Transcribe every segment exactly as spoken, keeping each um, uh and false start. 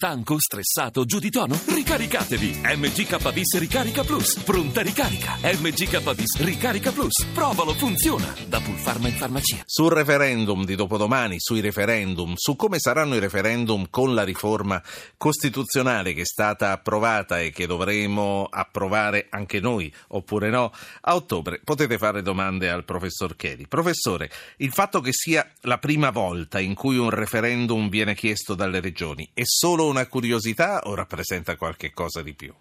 Stanco, stressato, giù di tono? Ricaricatevi! M G K V S Ricarica Plus. Pronta ricarica. M G K V S Ricarica Plus. Provalo, funziona. Da Pulfarma in farmacia. Sul referendum di dopodomani, sui referendum, su come saranno i referendum con la riforma costituzionale che è stata approvata e che dovremo approvare anche noi, oppure no, a ottobre potete fare domande al professor Cheli. Professore, il fatto che sia la prima volta in cui un referendum viene chiesto dalle regioni è solo una curiosità o rappresenta qualche cosa di più?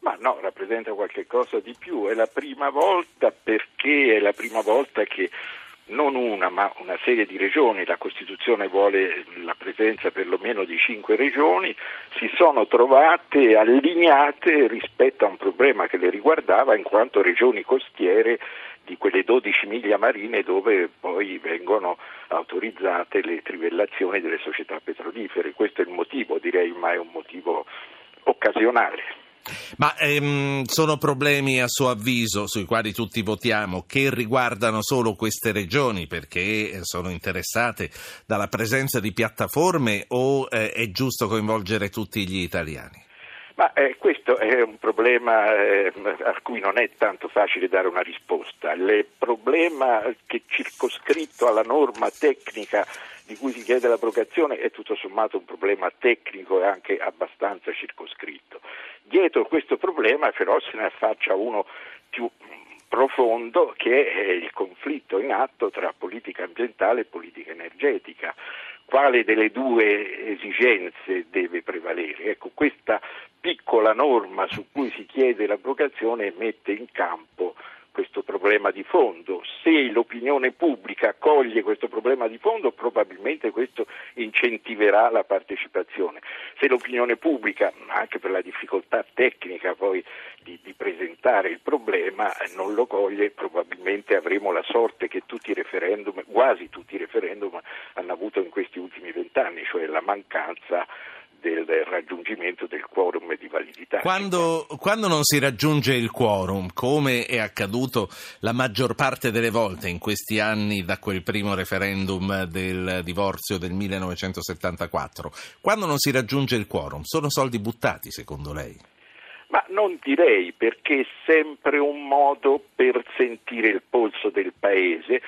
Ma no, rappresenta qualche cosa di più. È la prima volta perché è la prima volta che non una ma una serie di regioni, la Costituzione vuole la presenza perlomeno di cinque regioni, si sono trovate allineate rispetto a un problema che le riguardava in quanto regioni costiere di quelle dodici miglia marine dove poi vengono autorizzate le trivellazioni delle società petrolifere. Questo è il motivo, direi, ma è un motivo occasionale. Ma ehm, sono problemi a suo avviso sui quali tutti votiamo che riguardano solo queste regioni perché sono interessate dalla presenza di piattaforme o eh, è giusto coinvolgere tutti gli italiani? Ma eh, questo è un problema eh, a cui non è tanto facile dare una risposta. Il problema che circoscritto alla norma tecnica di cui si chiede l'abrogazione è tutto sommato un problema tecnico e anche abbastanza circoscritto. Dietro questo problema però se ne affaccia uno più profondo che è il conflitto in atto tra politica ambientale e politica energetica. Quale delle due esigenze deve prevalere? Ecco, questa piccola norma su cui si chiede l'abrogazione mette in campo questo problema di fondo. Se l'opinione pubblica coglie questo problema di fondo, probabilmente questo incentiverà la partecipazione. Se l'opinione pubblica, anche per la difficoltà tecnica poi di, di presentare il problema, non lo coglie, probabilmente avremo la sorte che tutti i referendum, quasi tutti i referendum, hanno avuto in questi ultimi vent'anni, cioè la mancanza del raggiungimento del quorum di validità. Quando, quando non si raggiunge il quorum, come è accaduto la maggior parte delle volte in questi anni da quel primo referendum del divorzio del millenovecentosettantaquattro, quando non si raggiunge il quorum, sono soldi buttati secondo lei? Ma non direi, perché è sempre un modo per sentire il polso del paese.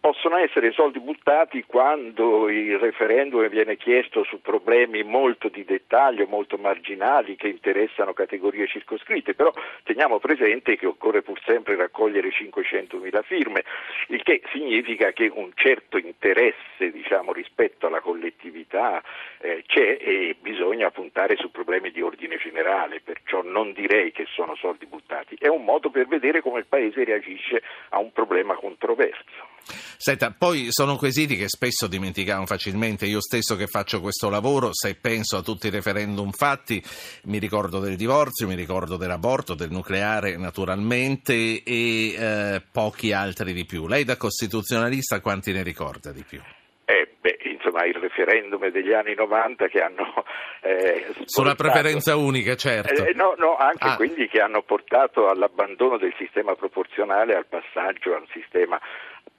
Possono essere soldi buttati quando il referendum viene chiesto su problemi molto di dettaglio, molto marginali, che interessano categorie circoscritte, però teniamo presente che occorre pur sempre raccogliere cinquecentomila firme, il che significa che un certo interesse, diciamo, rispetto alla collettività eh, c'è e bisogna puntare su problemi di ordine generale, perciò non direi che sono soldi buttati, è un modo per vedere come il Paese reagisce a un problema controverso. Senta, poi sono quesiti che spesso dimentichiamo facilmente. Io stesso che faccio questo lavoro, se penso a tutti i referendum fatti, mi ricordo del divorzio, mi ricordo dell'aborto, del nucleare naturalmente e eh, pochi altri di più. Lei da costituzionalista quanti ne ricorda di più? Eh beh, insomma, il referendum degli anni novanta che hanno eh, portato, sulla preferenza unica, certo. Eh, no, no, anche ah. quelli che hanno portato all'abbandono del sistema proporzionale, al passaggio a un sistema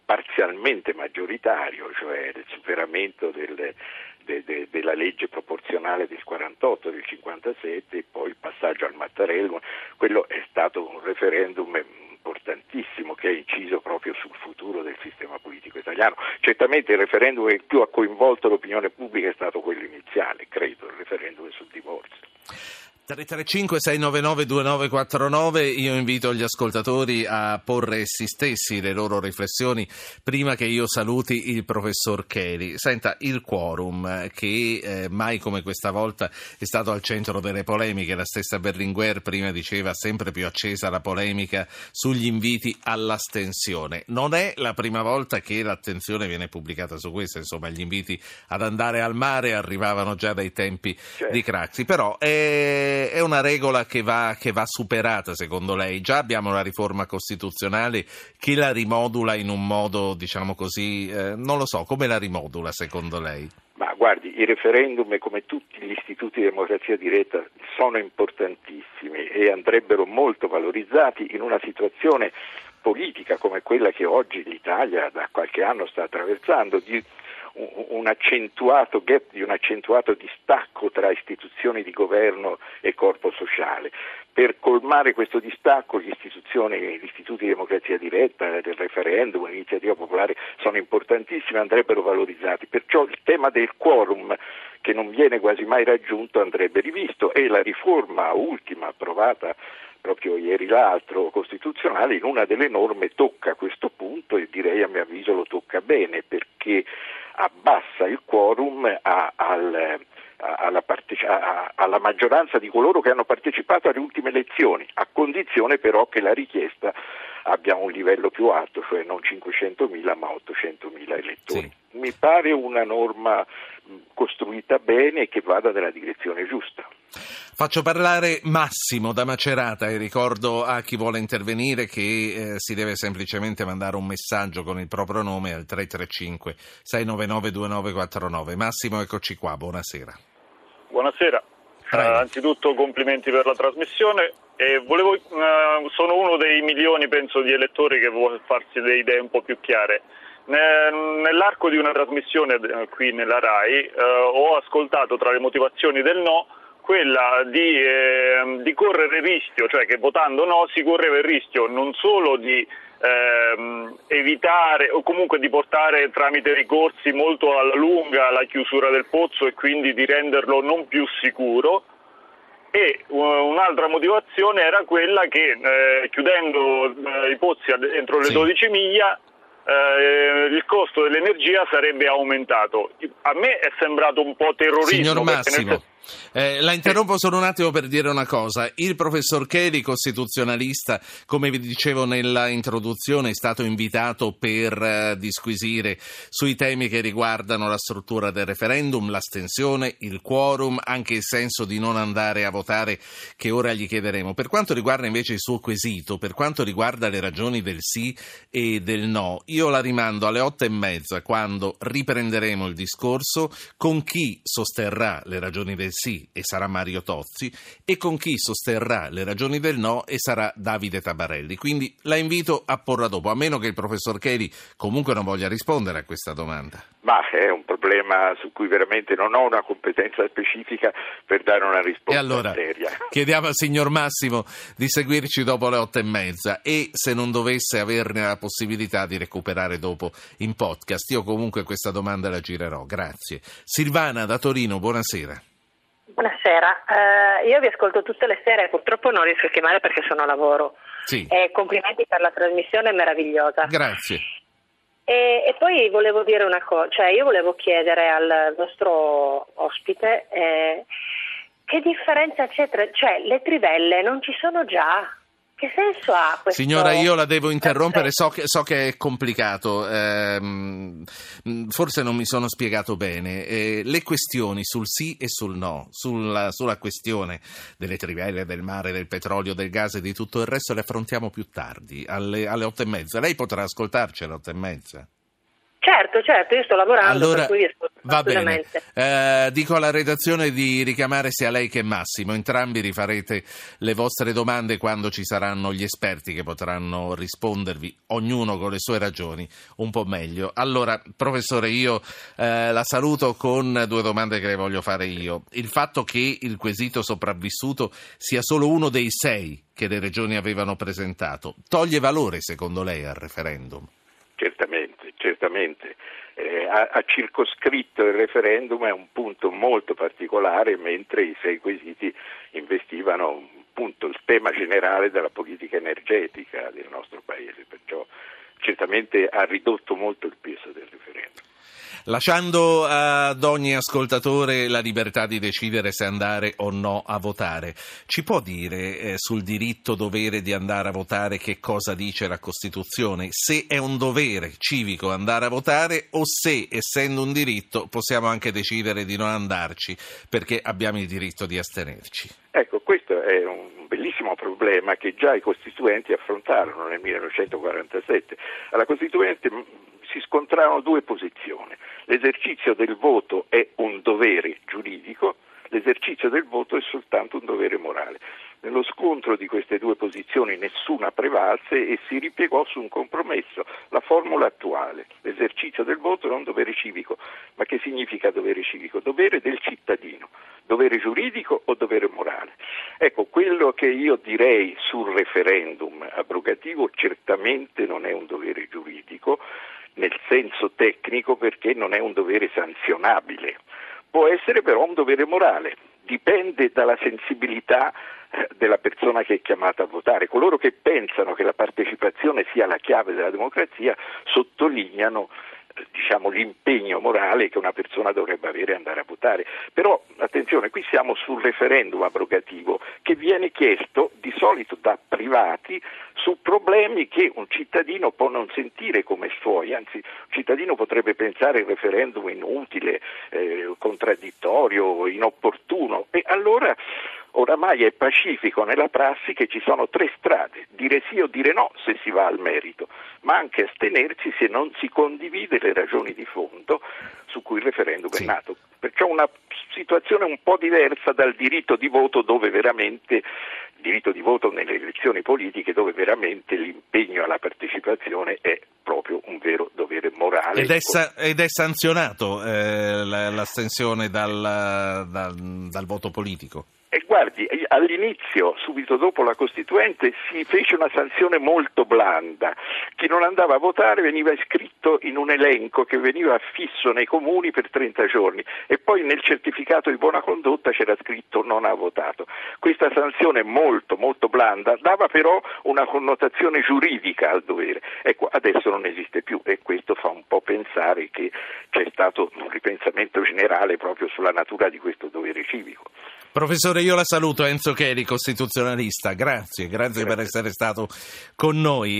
parzialmente maggioritario, cioè il superamento del, de, de, della legge proporzionale del quarantotto, del cinquantasette e poi il passaggio al Mattarellum. Quello è stato un referendum importantissimo che ha inciso proprio sul futuro del sistema politico italiano. Certamente il referendum che più ha coinvolto l'opinione pubblica è stato quello iniziale, credo, il referendum sul divorzio. tre tre cinque sei nove nove due nove quattro nove, io invito gli ascoltatori a porre essi stessi le loro riflessioni prima che io saluti il professor Cheli. Senta, il quorum che eh, mai come questa volta è stato al centro delle polemiche, la stessa Berlinguer prima diceva sempre più accesa la polemica sugli inviti all'astensione, non è la prima volta che l'attenzione viene pubblicata su questo, insomma gli inviti ad andare al mare arrivavano già dai tempi di Craxi, però eh, è una regola che va, che va superata secondo lei? Già abbiamo la riforma costituzionale che la rimodula in un modo, diciamo così, eh, non lo so, come la rimodula secondo lei? Ma guardi, i referendum come tutti gli istituti di democrazia diretta sono importantissimi e andrebbero molto valorizzati in una situazione politica come quella che oggi l'Italia da qualche anno sta attraversando, di un accentuato gap, di un accentuato distacco tra istituzioni di governo e corpo sociale. Per colmare questo distacco gli istituzioni, gli istituti di democrazia diretta, del referendum, l'iniziativa popolare sono importantissimi, andrebbero valorizzati, perciò il tema del quorum, che non viene quasi mai raggiunto, andrebbe rivisto, e la riforma ultima approvata proprio ieri l'altro costituzionale, in una delle norme tocca questo punto, e direi a mio avviso lo tocca bene, perché abbassa il quorum a, al, a, alla, parteci- a, alla maggioranza di coloro che hanno partecipato alle ultime elezioni, a condizione però che la richiesta abbia un livello più alto, cioè non cinquecentomila ma ottocentomila elettori. Sì. Mi pare una norma costruita bene e che vada nella direzione giusta. Faccio parlare Massimo da Macerata e ricordo a chi vuole intervenire che eh, si deve semplicemente mandare un messaggio con il proprio nome al tre tre cinque sei nove nove due nove quattro nove. Massimo, eccoci qua, buonasera. Buonasera, uh, anzitutto complimenti per la trasmissione. E volevo, uh, sono uno dei milioni, penso, di elettori che vuole farsi delle idee un po' più chiare. Nell'arco di una trasmissione qui nella RAI eh, ho ascoltato tra le motivazioni del no quella di, eh, di correre il rischio, cioè che votando no si correva il rischio non solo di eh, evitare o comunque di portare tramite ricorsi molto alla lunga la chiusura del pozzo e quindi di renderlo non più sicuro, e un'altra motivazione era quella che eh, chiudendo eh, i pozzi entro le sì. dodici miglia Eh, il costo dell'energia sarebbe aumentato. A me è sembrato un po' terrorismo. Signor Massimo, nel... eh, la interrompo solo un attimo per dire una cosa. Il professor Cheli, costituzionalista, come vi dicevo nella introduzione, è stato invitato per eh, disquisire sui temi che riguardano la struttura del referendum, l'astensione, il quorum, anche il senso di non andare a votare, che ora gli chiederemo. Per quanto riguarda invece il suo quesito, per quanto riguarda le ragioni del sì e del no, io la rimando alle otto e mezza, quando riprenderemo il discorso con chi sosterrà le ragioni del sì, e sarà Mario Tozzi, e con chi sosterrà le ragioni del no, e sarà Davide Tabarelli. Quindi la invito a porla dopo, a meno che il professor Cheli comunque non voglia rispondere a questa domanda. Ma è un problema su cui veramente non ho una competenza specifica per dare una risposta. E allora seria. Chiediamo al signor Massimo di seguirci dopo le otto e mezza, e se non dovesse averne la possibilità di recuperare dopo in podcast, io comunque questa domanda la girerò, grazie. Silvana da Torino, buonasera. Buonasera, uh, io vi ascolto tutte le sere, purtroppo non riesco a chiamare perché sono a lavoro. Sì. Eh, complimenti per la trasmissione meravigliosa. Grazie. E, e poi volevo dire una cosa, cioè io volevo chiedere al nostro ospite eh, che differenza c'è tra, cioè le trivelle non ci sono già? Che senso ha questo? Signora, io la devo interrompere, so che, so che è complicato, ehm, forse non mi sono spiegato bene. Eh, le questioni sul sì e sul no, sulla, sulla questione delle trivelle, del mare, del petrolio, del gas e di tutto il resto le affrontiamo più tardi, alle, alle otto e mezza. Lei potrà ascoltarci alle otto e mezza. Certo, certo, io sto lavorando, allora, per cui vi ascolto. Va bene, eh, dico alla redazione di ricamare sia lei che Massimo, entrambi rifarete le vostre domande quando ci saranno gli esperti che potranno rispondervi, ognuno con le sue ragioni un po' meglio. Allora, professore, io eh, la saluto con due domande che le voglio fare io. Il fatto che il quesito sopravvissuto sia solo uno dei sei che le regioni avevano presentato, toglie valore secondo lei al referendum? Certamente, certamente. Eh, ha, ha circoscritto il referendum a un punto molto particolare, mentre i sei quesiti investivano un punto, il tema generale della politica energetica del nostro Paese, perciò certamente ha ridotto molto il peso del referendum. Lasciando ad ogni ascoltatore la libertà di decidere se andare o no a votare, ci può dire eh, sul diritto dovere di andare a votare che cosa dice la Costituzione? Se è un dovere civico andare a votare, o se, essendo un diritto, possiamo anche decidere di non andarci perché abbiamo il diritto di astenerci? Ecco, questo è un bellissimo problema che già i costituenti affrontarono nel millenovecentoquarantasette. Alla Costituente si scontrarono due posizioni: l'esercizio del voto è un dovere giuridico, l'esercizio del voto è soltanto un dovere morale. Nello scontro di queste due posizioni nessuna prevalse e si ripiegò su un compromesso, la formula attuale, l'esercizio del voto non dovere civico. Ma che significa dovere civico? Dovere del cittadino, dovere giuridico o dovere morale? Ecco, quello che io direi sul referendum abrogativo certamente non è un dovere giuridico nel senso tecnico, perché non è un dovere sanzionabile, può essere però un dovere morale, dipende dalla sensibilità della persona che è chiamata a votare. Coloro che pensano che la partecipazione sia la chiave della democrazia sottolineano, diciamo, l'impegno morale che una persona dovrebbe avere andare a votare. Però attenzione, qui siamo sul referendum abrogativo che viene chiesto di solito da privati su problemi che un cittadino può non sentire come suoi, anzi un cittadino potrebbe pensare il referendum inutile, eh, contraddittorio, inopportuno, e allora oramai è pacifico nella prassi che ci sono tre strade: dire sì o dire no se si va al merito, ma anche astenersi se non si condivide le ragioni di fondo su cui il referendum sì. è nato. Perciò una situazione un po' diversa dal diritto di voto, dove veramente diritto di voto nelle elezioni politiche, dove veramente l'impegno alla partecipazione è proprio un vero dovere morale. Ed è, sa- ed è sanzionato eh, l'astensione dal, dal, dal voto politico? E guardi, all'inizio, subito dopo la Costituente, si fece una sanzione molto blanda. Chi non andava a votare veniva iscritto in un elenco che veniva fisso nei comuni per trenta giorni e poi nel certificato di buona condotta c'era scritto non ha votato. Questa sanzione molto molto blanda dava però una connotazione giuridica al dovere. Ecco, adesso non esiste più, e questo fa un po' pensare che c'è stato un ripensamento generale proprio sulla natura di questo dovere civico. Professore, io la saluto, Enzo Cheli, costituzionalista, grazie, grazie, grazie per essere stato con noi.